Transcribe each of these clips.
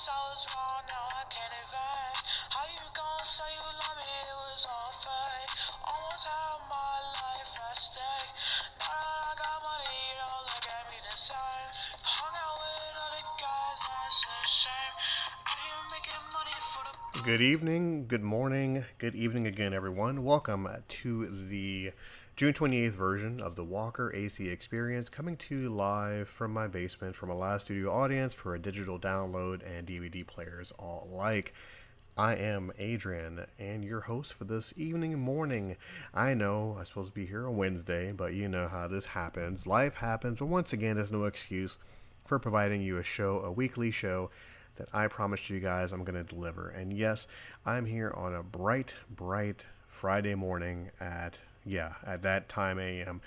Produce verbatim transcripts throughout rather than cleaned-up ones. so it's wrong, now I can't advise. How you gon' say you love me, it was all fake. Almost how my life at stake. Now that I got money, you don't look at me the same. Hung out with other guys, that's a shame. Out here making money for the... Good evening, good morning, good evening again, everyone. Welcome to the June twenty-eighth version of the Walker A C Experience, coming to you live from my basement from a live studio audience for a digital download and D V D players all alike. I am Adrian, and your host for this evening morning. I know I'm supposed to be here on Wednesday, but you know how this happens. Life happens, but once again, there's no excuse for providing you a show, a weekly show, that I promised you guys I'm going to deliver. And yes, I'm here on a bright, bright Friday morning at... yeah, at that time a m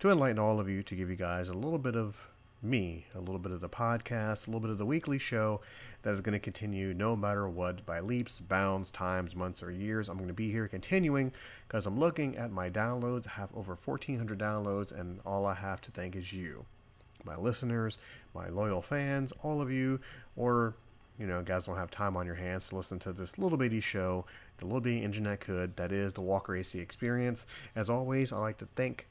to enlighten all of you, to give you guys a little bit of me, a little bit of the podcast, a little bit of the weekly show that is going to continue no matter what, by leaps, bounds, times, months, or years. I'm going to be here continuing because I'm looking at my downloads. I have over fourteen hundred downloads, and all I have to thank is you, my listeners, my loyal fans, all of you, or... you know, guys don't have time on your hands to listen to this little bitty show, the little bitty engine that could, that is the Walker A C Experience. As always, I like to thank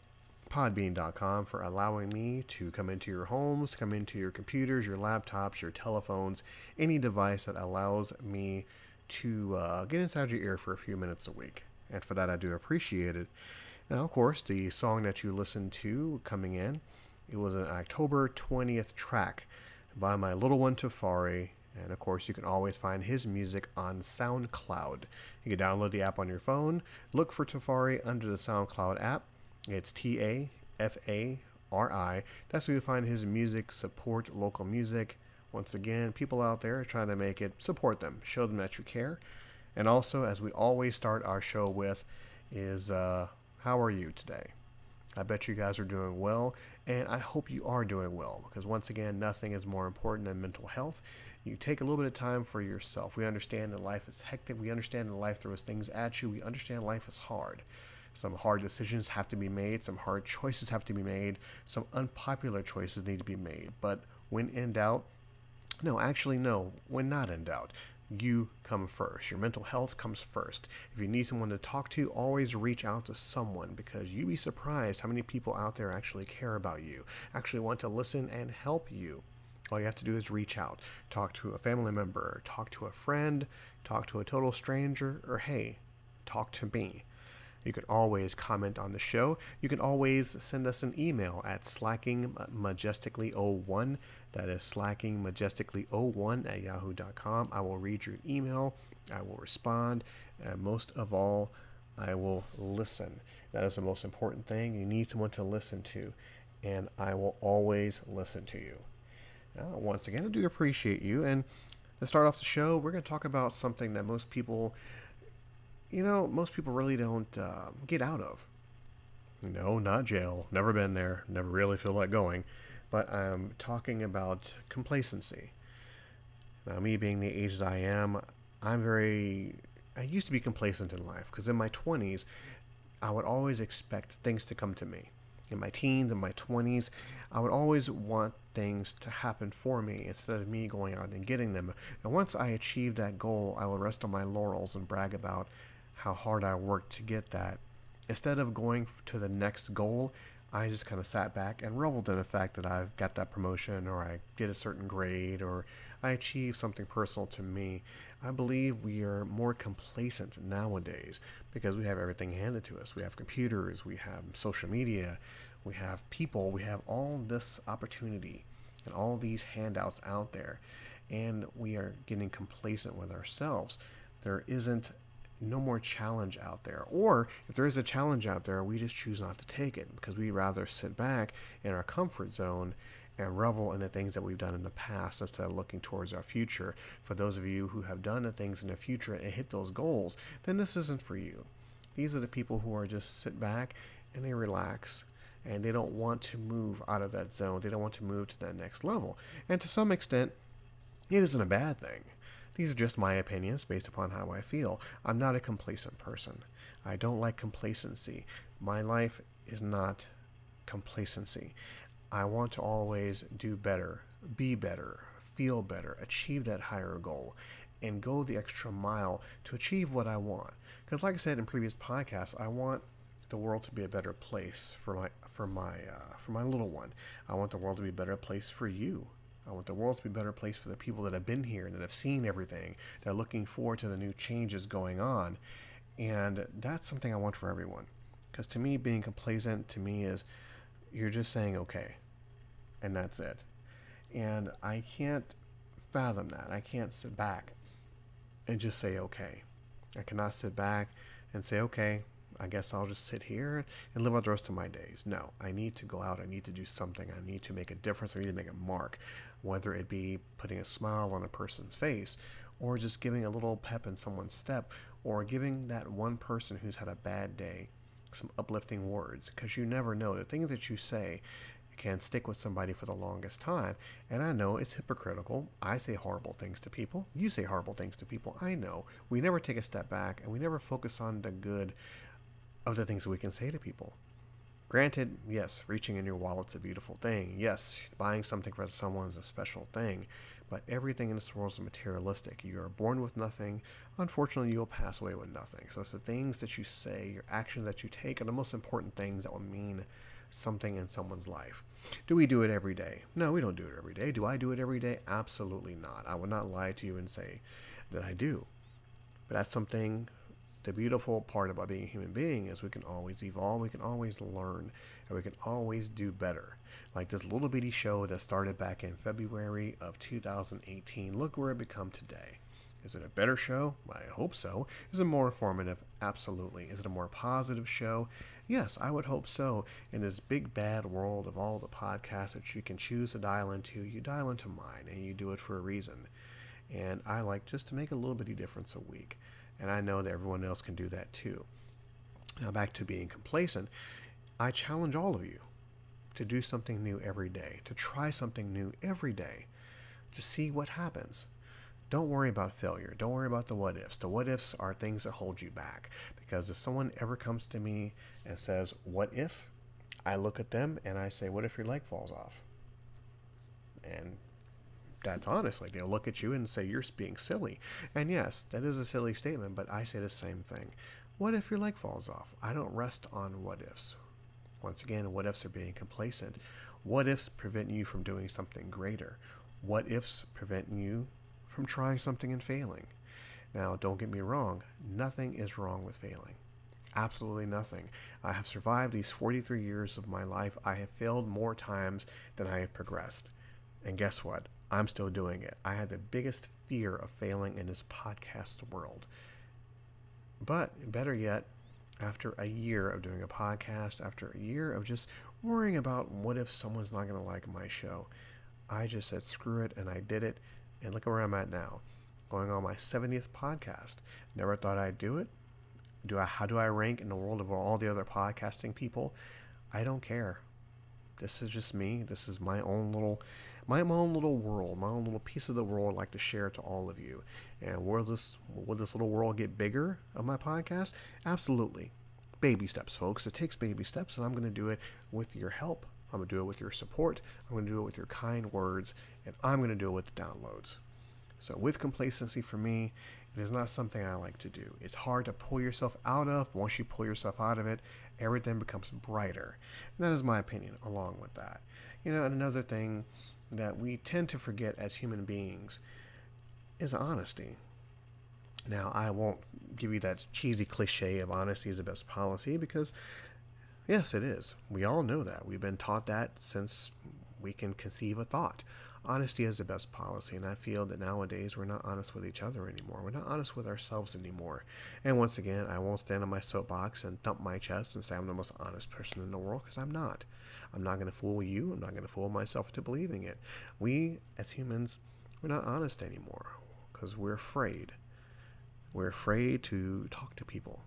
Podbean dot com for allowing me to come into your homes, come into your computers, your laptops, your telephones, any device that allows me to uh, get inside your ear for a few minutes a week. And for that, I do appreciate it. Now, of course, the song that you listened to coming in, it was an October twentieth track by my little one, Tafari. And, of course, you can always find his music on SoundCloud. You can download the app on your phone. Look for Tafari under the SoundCloud app. It's T A F A R I. That's where you find his music. Support local music. Once again, people out there are trying to make it. Support them. Show them that you care. And also, as we always start our show with, is uh, how are you today? I bet you guys are doing well, and I hope you are doing well, because once again, nothing is more important than mental health. You take a little bit of time for yourself. We understand that life is hectic. We understand that life throws things at you. We understand life is hard. Some hard decisions have to be made. Some hard choices have to be made. Some unpopular choices need to be made. But when in doubt, no, actually, no, when not in doubt, you come first. Your mental health comes first. If you need someone to talk to, always reach out to someone, because you'd be surprised how many people out there actually care about you, actually want to listen and help you. All you have to do is reach out, talk to a family member, talk to a friend, talk to a total stranger, or hey, talk to me. You can always comment on the show. You can always send us an email at slacking majestically zero one. That is slacking majestically zero one at yahoo dot com. I will read your email. I will respond. And most of all, I will listen. That is the most important thing. You need someone to listen to, and I will always listen to you. Now, once again, I do appreciate you. And to start off the show, we're going to talk about something that most people, you know, most people really don't uh, get out of. No, not jail. Never been there. Never really feel like going. But I'm talking about complacency. Now, me being the age that I am, I'm very... I used to be complacent in life, because in my twenties, I would always expect things to come to me. In my teens, in my twenties, I would always want things to happen for me instead of me going out and getting them. And once I achieved that goal, I would rest on my laurels and brag about how hard I worked to get that. Instead of going to the next goal, I just kind of sat back and reveled in the fact that I've got that promotion, or I get a certain grade, or I achieved something personal to me. I believe we are more complacent nowadays because we have everything handed to us. We have computers, we have social media, we have people, we have all this opportunity and all these handouts out there, and we are getting complacent with ourselves. There isn't no more challenge out there, or if there is a challenge out there, we just choose not to take it because we'd rather sit back in our comfort zone and revel in the things that we've done in the past instead of looking towards our future. For those of you who have done the things in the future and hit those goals, then this isn't for you. These are the people who are just sit back and they relax, and they don't want to move out of that zone. They don't want to move to that next level. And to some extent, it isn't a bad thing. These are just my opinions based upon how I feel. I'm not a complacent person. I don't like complacency. My life is not complacency. I want to always do better, be better, feel better, achieve that higher goal, and go the extra mile to achieve what I want. Because like I said in previous podcasts, I want the world to be a better place for my for my uh, for my little one. I want the world to be a better place for you. I want the world to be a better place for the people that have been here and that have seen everything, that are looking forward to the new changes going on. And that's something I want for everyone. Because to me, being complacent to me is you're just saying okay, and that's it. And I can't fathom that. I can't sit back and just say okay. I cannot sit back and say, okay, I guess I'll just sit here and live out the rest of my days. No, I need to go out. I need to do something. I need to make a difference. I need to make a mark, whether it be putting a smile on a person's face or just giving a little pep in someone's step or giving that one person who's had a bad day some uplifting words, because you never know. The things that you say can stick with somebody for the longest time. And I know it's hypocritical. I say horrible things to people. You say horrible things to people. I know. We never take a step back and we never focus on the good of the things that we can say to people. Granted, yes, reaching in your wallet's a beautiful thing. Yes, buying something for someone's a special thing. But everything in this world is materialistic. You are born with nothing. Unfortunately, you'll pass away with nothing. So it's the things that you say, your actions that you take, are the most important things that will mean something in someone's life. Do we do it every day? No, we don't do it every day. Do I do it every day? Absolutely not. I would not lie to you and say that I do. But that's something, the beautiful part about being a human being is we can always evolve, we can always learn, and we can always do better. Like this little bitty show that started back in February of two thousand eighteen, look where it become today. Is it a better show? I hope so. Is it more informative? Absolutely. Is it a more positive show? Yes, I would hope so. In this big bad world of all the podcasts that you can choose to dial into, you dial into mine, and you do it for a reason. And I like just to make a little bitty difference a week. And I know that everyone else can do that too. Now back to being complacent. I challenge all of you to do something new every day, to try something new every day, to see what happens. Don't worry about failure. Don't worry about the what ifs. The what ifs are things that hold you back. Because if someone ever comes to me and says, what if? I look at them and I say, what if your leg falls off? And that's honestly, they'll look at you and say, you're being silly. And yes, that is a silly statement, but I say the same thing. What if your leg falls off? I don't rest on what ifs. Once again, what ifs are being complacent. What ifs prevent you from doing something greater? What ifs prevent you from trying something and failing? Now, don't get me wrong. Nothing is wrong with failing. Absolutely nothing. I have survived these forty-three years of my life. I have failed more times than I have progressed. And guess what? I'm still doing it. I had the biggest fear of failing in this podcast world. But better yet, after a year of doing a podcast, after a year of just worrying about what if someone's not going to like my show, I just said, screw it, and I did it. And look where I'm at now, going on my seventieth podcast. Never thought I'd do it. Do I? How do I rank in the world of all the other podcasting people? I don't care. This is just me. This is my own little, my own little world, my own little piece of the world. I'd like to share to all of you. And will this, will this little world get bigger of my podcast? Absolutely. Baby steps, folks. It takes baby steps, and I'm going to do it with your help. I'm going to do it with your support. I'm going to do it with your kind words. And I'm going to do it with the downloads. So with complacency, for me, it is not something I like to do. It's hard to pull yourself out of. Once you pull yourself out of it, everything becomes brighter. And that is my opinion along with that. You know, and another thing that we tend to forget as human beings is honesty. Now, I won't give you that cheesy cliche of honesty is the best policy because, yes, it is. We all know that. We've been taught that since we can conceive a thought. Honesty is the best policy, and I feel that nowadays we're not honest with each other anymore. We're not honest with ourselves anymore. And once again, I won't stand on my soapbox and thump my chest and say I'm the most honest person in the world, because I'm not. I'm not going to fool you. I'm not going to fool myself into believing it. We, as humans, we're not honest anymore because we're afraid. We're afraid to talk to people.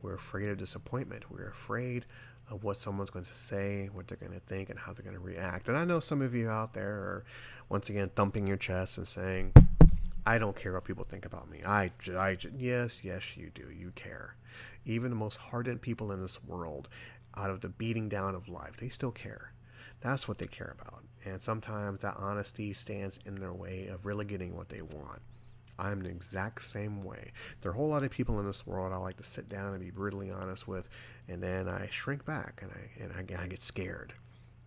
We're afraid of disappointment. We're afraid of what someone's going to say, what they're going to think, and how they're going to react. And I know some of you out there are, once again, thumping your chest and saying, I don't care what people think about me. I, I, yes, yes, you do. You care. Even the most hardened people in this world, out of the beating down of life, they still care. That's what they care about. And sometimes that honesty stands in their way of really getting what they want. I'm the exact same way. There are a whole lot of people in this world I like to sit down and be brutally honest with, and then I shrink back and I and I, I get scared.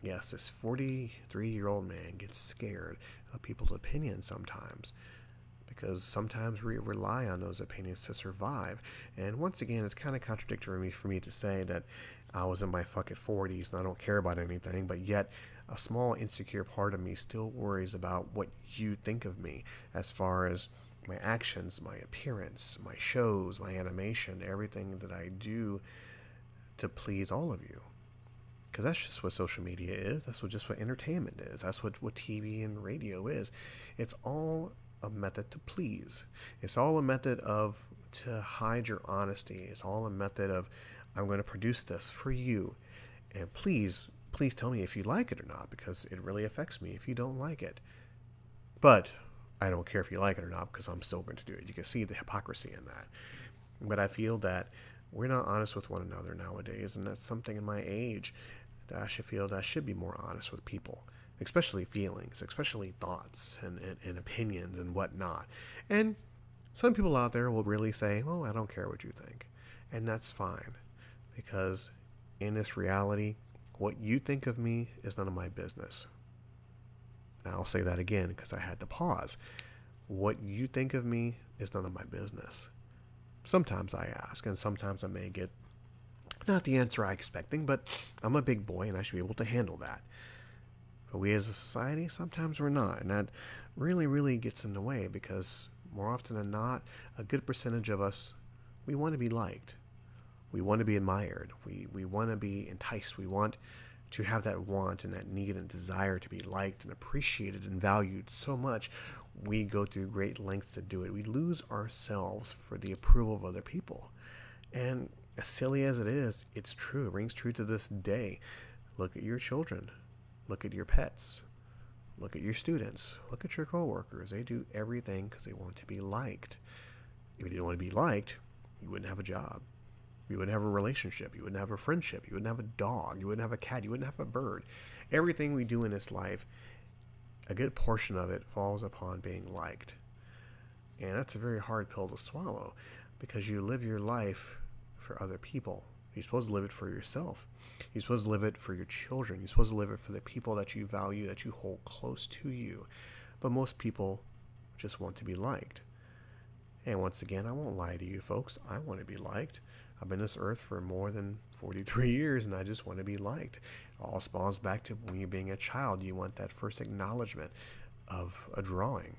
Yes, this forty-three-year-old man gets scared of people's opinions sometimes, because sometimes we rely on those opinions to survive. And once again, it's kind of contradictory for me to say that I was in my fucking forties and I don't care about anything, but yet a small insecure part of me still worries about what you think of me as far as my actions, my appearance, my shows, my animation, everything that I do to please all of you. Because that's just what social media is. That's what, just what entertainment is. That's what, what T V and radio is. It's all a method to please. It's all a method of to hide your honesty. It's all a method of, I'm going to produce this for you. And please, please tell me if you like it or not, because it really affects me if you don't like it. But I don't care if you like it or not, because I'm still going to do it. You can see the hypocrisy in that. But I feel that we're not honest with one another nowadays, and that's something in my age that I should feel that I should be more honest with people, especially feelings, especially thoughts and, and, and opinions and whatnot. And some people out there will really say, oh, I don't care what you think. And that's fine, because in this reality, what you think of me is none of my business. Now, I'll say that again because I had to pause. What you think of me is none of my business. Sometimes I ask, and sometimes I may get not the answer I'm expecting, but I'm a big boy and I should be able to handle that. But we as a society, sometimes we're not. And that really, really gets in the way, because more often than not, a good percentage of us, we want to be liked. We want to be admired. We, we want to be enticed. We want to have that want and that need and desire to be liked and appreciated and valued so much, we go through great lengths to do it. We lose ourselves for the approval of other people. And as silly as it is, it's true. It rings true to this day. Look at your children. Look at your pets. Look at your students. Look at your coworkers. They do everything because they want to be liked. If you didn't want to be liked, you wouldn't have a job. You wouldn't have a relationship. You wouldn't have a friendship. You wouldn't have a dog. You wouldn't have a cat. You wouldn't have a bird. Everything we do in this life, a good portion of it falls upon being liked. And that's a very hard pill to swallow, because you live your life for other people. You're supposed to live it for yourself. You're supposed to live it for your children. You're supposed to live it for the people that you value, that you hold close to you. But most people just want to be liked. And once again, I won't lie to you folks. I want to be liked. I've been on this earth for more than forty-three years, and I just want to be liked. It all spawns back to when you're being a child. You want that first acknowledgement of a drawing,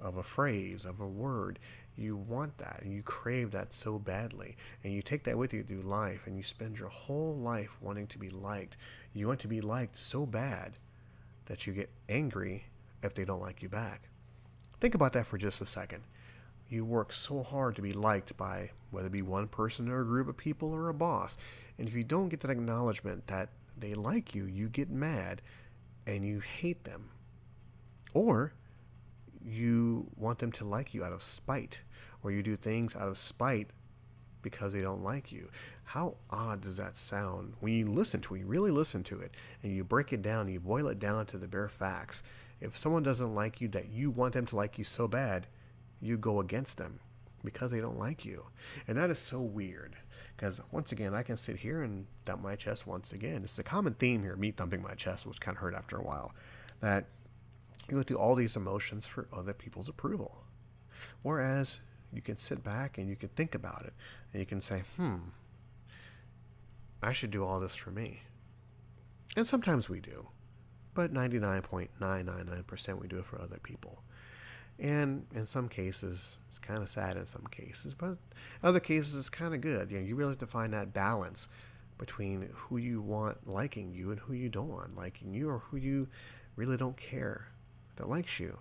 of a phrase, of a word. You want that, and you crave that so badly. And you take that with you through life, and you spend your whole life wanting to be liked. You want to be liked so bad that you get angry if they don't like you back. Think about that for just a second. You work so hard to be liked by whether it be one person or a group of people or a boss. And if you don't get that acknowledgement that they like you, you get mad and you hate them. Or you want them to like you out of spite, or you do things out of spite because they don't like you. How odd does that sound when you listen to it, you really listen to it, and you break it down, you boil it down to the bare facts. If someone doesn't like you that you want them to like you so bad, you go against them because they don't like you. And that is so weird, because once again, I can sit here and thump my chest once again. It's a common theme here, me thumping my chest, which kind of hurt after a while, that you go through all these emotions for other people's approval. Whereas you can sit back and you can think about it, and you can say, hmm, I should do all this for me. And sometimes we do, but ninety-nine point nine nine nine percent we do it for other people. And in some cases, it's kind of sad in some cases, but in other cases, it's kind of good. You know, you really have to find that balance between who you want liking you and who you don't want liking you, or who you really don't care that likes you.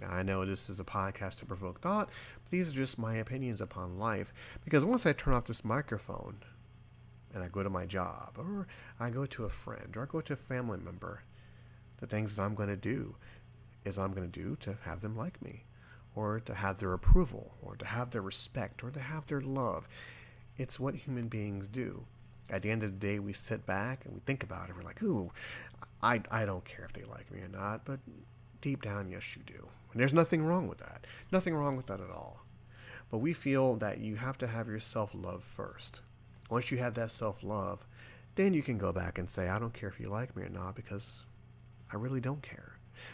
Now, I know this is a podcast to provoke thought, but these are just my opinions upon life, because once I turn off this microphone and I go to my job, or I go to a friend, or I go to a family member, the things that I'm going to do is I'm going to do to have them like me, or to have their approval, or to have their respect, or to have their love. It's what human beings do. At the end of the day, we sit back and we think about it. We're like, ooh, I, I don't care if they like me or not, but deep down, yes, you do. And there's nothing wrong with that. Nothing wrong with that at all. But we feel that you have to have your self-love first. Once you have that self-love, then you can go back and say, I don't care if you like me or not, because I really don't care.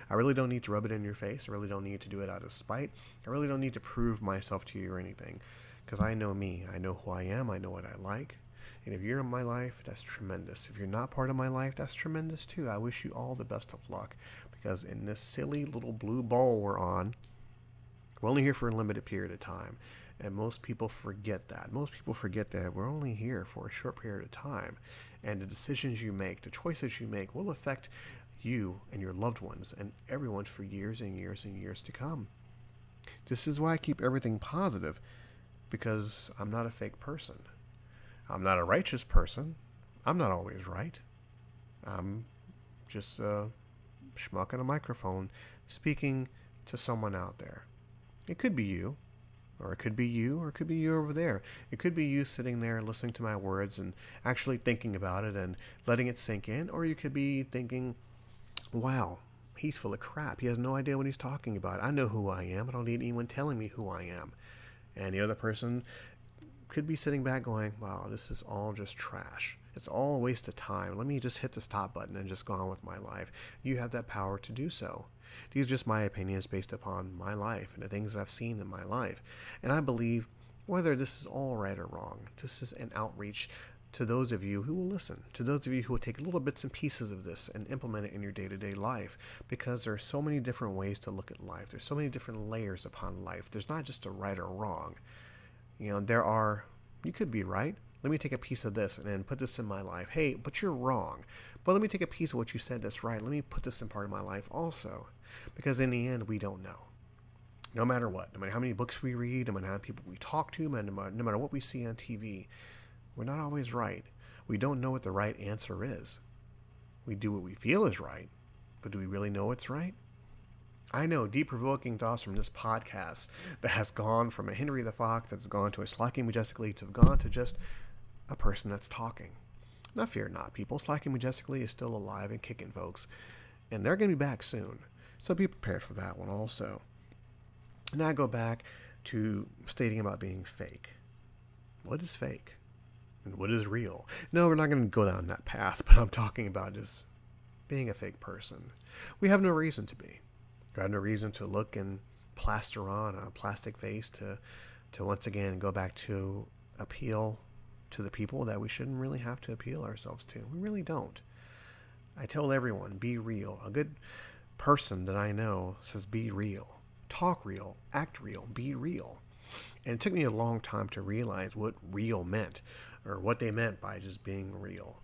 I really don't need to rub it in your face. I really don't need to do it out of spite. I really don't need to prove myself to you or anything, because I know me. I know who I am. I know what I like. And if you're in my life, that's tremendous. If you're not part of my life, that's tremendous too. I wish you all the best of luck, because in this silly little blue ball we're on, we're only here for a limited period of time. And most people forget that. Most people forget that we're only here for a short period of time. And the decisions you make, the choices you make, will affect you and your loved ones and everyone for years and years and years to come. This is why I keep everything positive, because I'm not a fake person. I'm not a righteous person. I'm not always right. I'm just a schmuck on a microphone speaking to someone out there. It could be you, or it could be you, or it could be you over there. It could be you sitting there listening to my words and actually thinking about it and letting it sink in, or you could be thinking, wow, he's full of crap. He has no idea what he's talking about. I know who I am. I don't need anyone telling me who I am. And the other person could be sitting back going, wow, this is all just trash. It's all a waste of time. Let me just hit the stop button and just go on with my life. You have that power to do so. These are just my opinions based upon my life and the things that I've seen in my life. And I believe, whether this is all right or wrong, this is an outreach to those of you who will listen, to those of you who will take little bits and pieces of this and implement it in your day-to-day life, because there are so many different ways to look at life. There's so many different layers upon life. There's not just a right or wrong. You know, there are, you could be right. Let me take a piece of this and then put this in my life. Hey, but you're wrong. But let me take a piece of what you said that's right. Let me put this in part of my life also, because in the end, we don't know. No matter what, no matter how many books we read, no matter how many people we talk to, no matter, no matter what we see on T V, we're not always right. We don't know what the right answer is. We do what we feel is right, but do we really know what's right? I know deep provoking thoughts from this podcast that has gone from a Henry the Fox, that's gone to a Slacking Majestically, to have gone to just a person that's talking. Now fear not, people. Slacking Majestically is still alive and kicking, folks. And they're going to be back soon. So be prepared for that one also. And I go back to stating about being fake. What is fake? And what is real? No, we're not going to go down that path, but I'm talking about just being a fake person. We have no reason to be. We have no reason to look and plaster on a plastic face to, to once again go back to appeal to the people that we shouldn't really have to appeal ourselves to. We really don't. I tell everyone, be real. A good person that I know says, be real. Talk real. Act real. Be real. And it took me a long time to realize what real meant, or what they meant by just being real.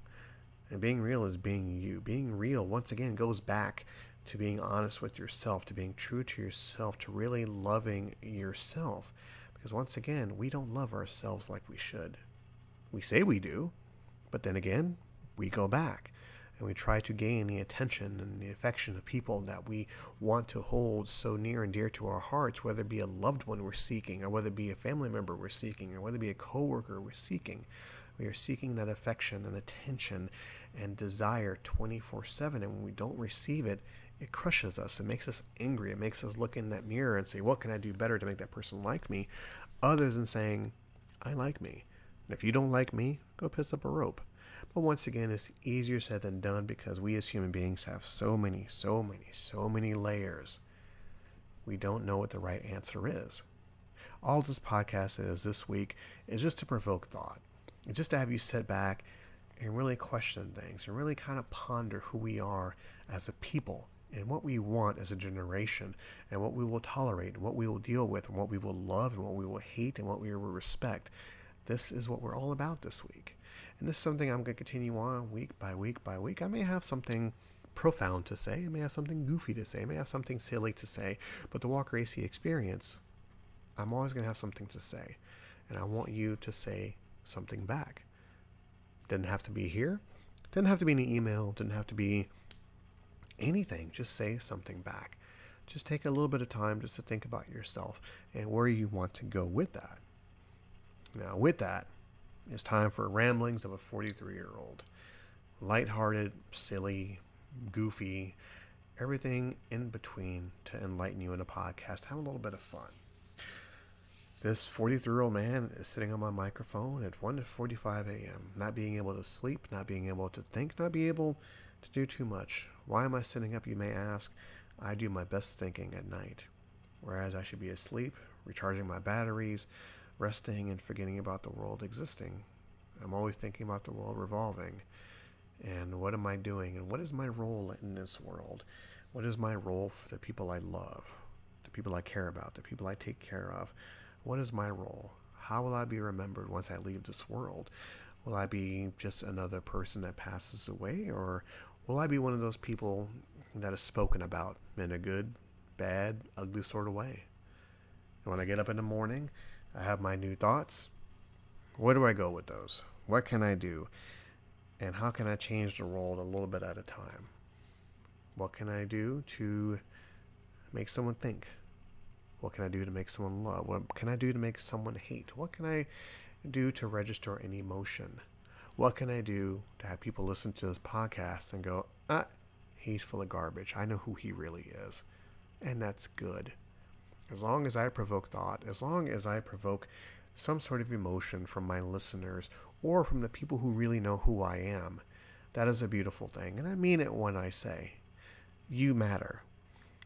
And being real is being you. Being real, once again, goes back to being honest with yourself, to being true to yourself, to really loving yourself. Because once again, we don't love ourselves like we should. We say we do, but then again, we go back and we try to gain the attention and the affection of people that we want to hold so near and dear to our hearts, whether it be a loved one we're seeking, or whether it be a family member we're seeking, or whether it be a coworker we're seeking. We are seeking that affection and attention and desire twenty-four seven, and when we don't receive it, it crushes us. It makes us angry. It makes us look in that mirror and say, what can I do better to make that person like me, other than saying, I like me. And if you don't like me, go piss up a rope. But once again, it's easier said than done, because we as human beings have so many, so many, so many layers. We don't know what the right answer is. All this podcast is this week is just to provoke thought. It's just to have you sit back and really question things and really kind of ponder who we are as a people and what we want as a generation and what we will tolerate and what we will deal with and what we will love and what we will hate and what we will respect. This is what we're all about this week. And this is something I'm going to continue on week by week by week. I may have something profound to say. I may have something goofy to say. I may have something silly to say. But the Walker A C Experience, I'm always going to have something to say. And I want you to say something back. Didn't have to be here. Didn't have to be an email. Didn't have to be anything. Just say something back. Just take a little bit of time just to think about yourself and where you want to go with that. Now, with that, It's time for ramblings of a forty-three-year-old. Lighthearted, silly, goofy, everything in between to enlighten you in a podcast. Have a little bit of fun. This forty-three-year-old man is sitting on my microphone at one forty-five a.m., not being able to sleep, not being able to think, not being able to do too much. Why am I sitting up, you may ask? I do my best thinking at night, whereas I should be asleep, recharging my batteries, resting, and forgetting about the world existing. I'm always thinking about the world revolving. And what am I doing? And what is my role in this world? What is my role for the people I love, the people I care about, the people I take care of? What is my role? How will I be remembered once I leave this world? Will I be just another person that passes away? Or will I be one of those people that is spoken about in a good, bad, ugly sort of way? And when I get up in the morning, I have my new thoughts. Where do I go with those? What can I do? And how can I change the world a little bit at a time? What can I do to make someone think? What can I do to make someone love? What can I do to make someone hate? What can I do to register an emotion? What can I do to have people listen to this podcast and go, ah, he's full of garbage. I know who he really is. And that's good. As long as I provoke thought, as long as I provoke some sort of emotion from my listeners or from the people who really know who I am, that is a beautiful thing. And I mean it when I say, you matter.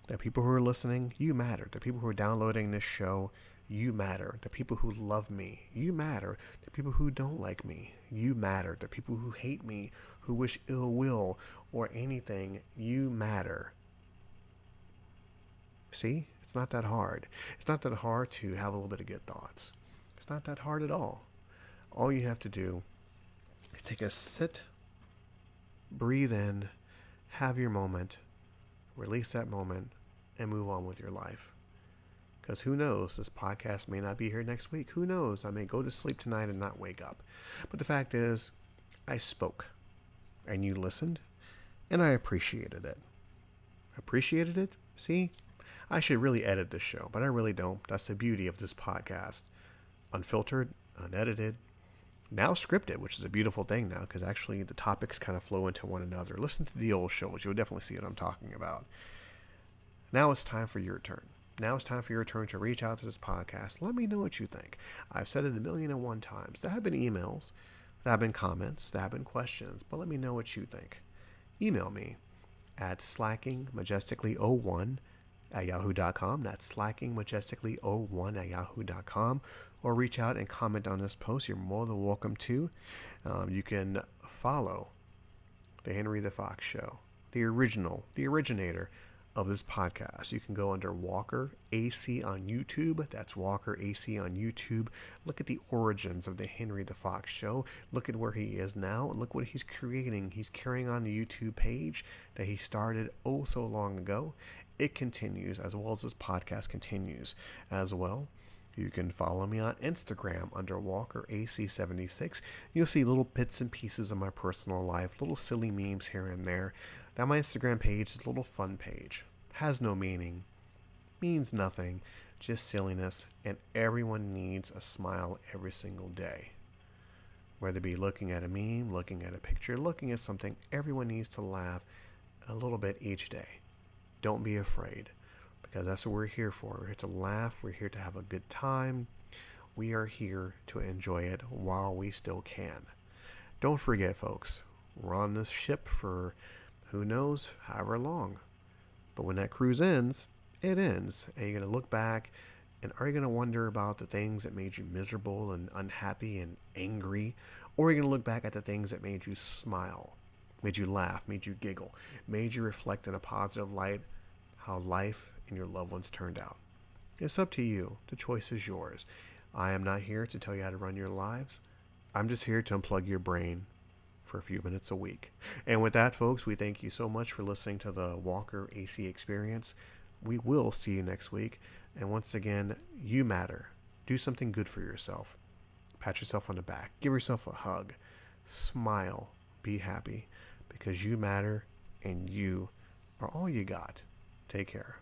The people who are listening, you matter. The people who are downloading this show, you matter. The people who love me, you matter. The people who don't like me, you matter. The people who hate me, who wish ill will or anything, you matter. See, it's not that hard. It's not that hard to have a little bit of good thoughts. It's not that hard at all. All you have to do is take a sit, breathe in, have your moment, release that moment, and move on with your life. Because who knows, this podcast may not be here next week. Who knows, I may go to sleep tonight and not wake up. But the fact is, I spoke, and you listened, and I appreciated it. Appreciated it? See? I should really edit this show, but I really don't. That's the beauty of this podcast. Unfiltered, unedited, now scripted, which is a beautiful thing now, because actually the topics kind of flow into one another. Listen to the old shows. You'll definitely see what I'm talking about. Now it's time for your turn. Now it's time for your turn to reach out to this podcast. Let me know what you think. I've said it a million and one times. There have been emails, there have been comments, there have been questions, but let me know what you think. Email me at slackingmajestically zero one at yahoo dot com. That's slackingmajestically zero one at yahoo dot com. Or reach out and comment on this post. You're more than welcome to. Um, you can follow the Henry the Fox Show, the original, the originator of this podcast. You can go under Walker A C on YouTube. That's Walker A C on YouTube. Look at the origins of the Henry the Fox Show. Look at where he is now. And look what he's creating. He's carrying on the YouTube page that he started oh so long ago. It continues, as well as this podcast continues as well. You can follow me on Instagram under walker A C seventy-six. You'll see little bits and pieces of my personal life, little silly memes here and there. Now my Instagram page is a little fun page. Has no meaning. Means nothing. Just silliness. And everyone needs a smile every single day. Whether it be looking at a meme, looking at a picture, looking at something, everyone needs to laugh a little bit each day. Don't be afraid. Because that's what we're here for. We're here to laugh. We're here to have a good time. We are here to enjoy it while we still can. Don't forget, folks, we're on this ship for who knows however long. But when that cruise ends, it ends. And you're going to look back, and are you going to wonder about the things that made you miserable and unhappy and angry? Or are you going to look back at the things that made you smile, made you laugh, made you giggle, made you reflect in a positive light how life and your loved ones turned out? It's up to you. The choice is yours. I am not here to tell you how to run your lives. I'm just here to unplug your brain for a few minutes a week. And with that, folks, we thank you so much for listening to the Walker A C Experience. We will see you next week. And once again, you matter. Do something good for yourself. Pat yourself on the back. Give yourself a hug. Smile. Be happy. Because you matter and you are all you got. Take care.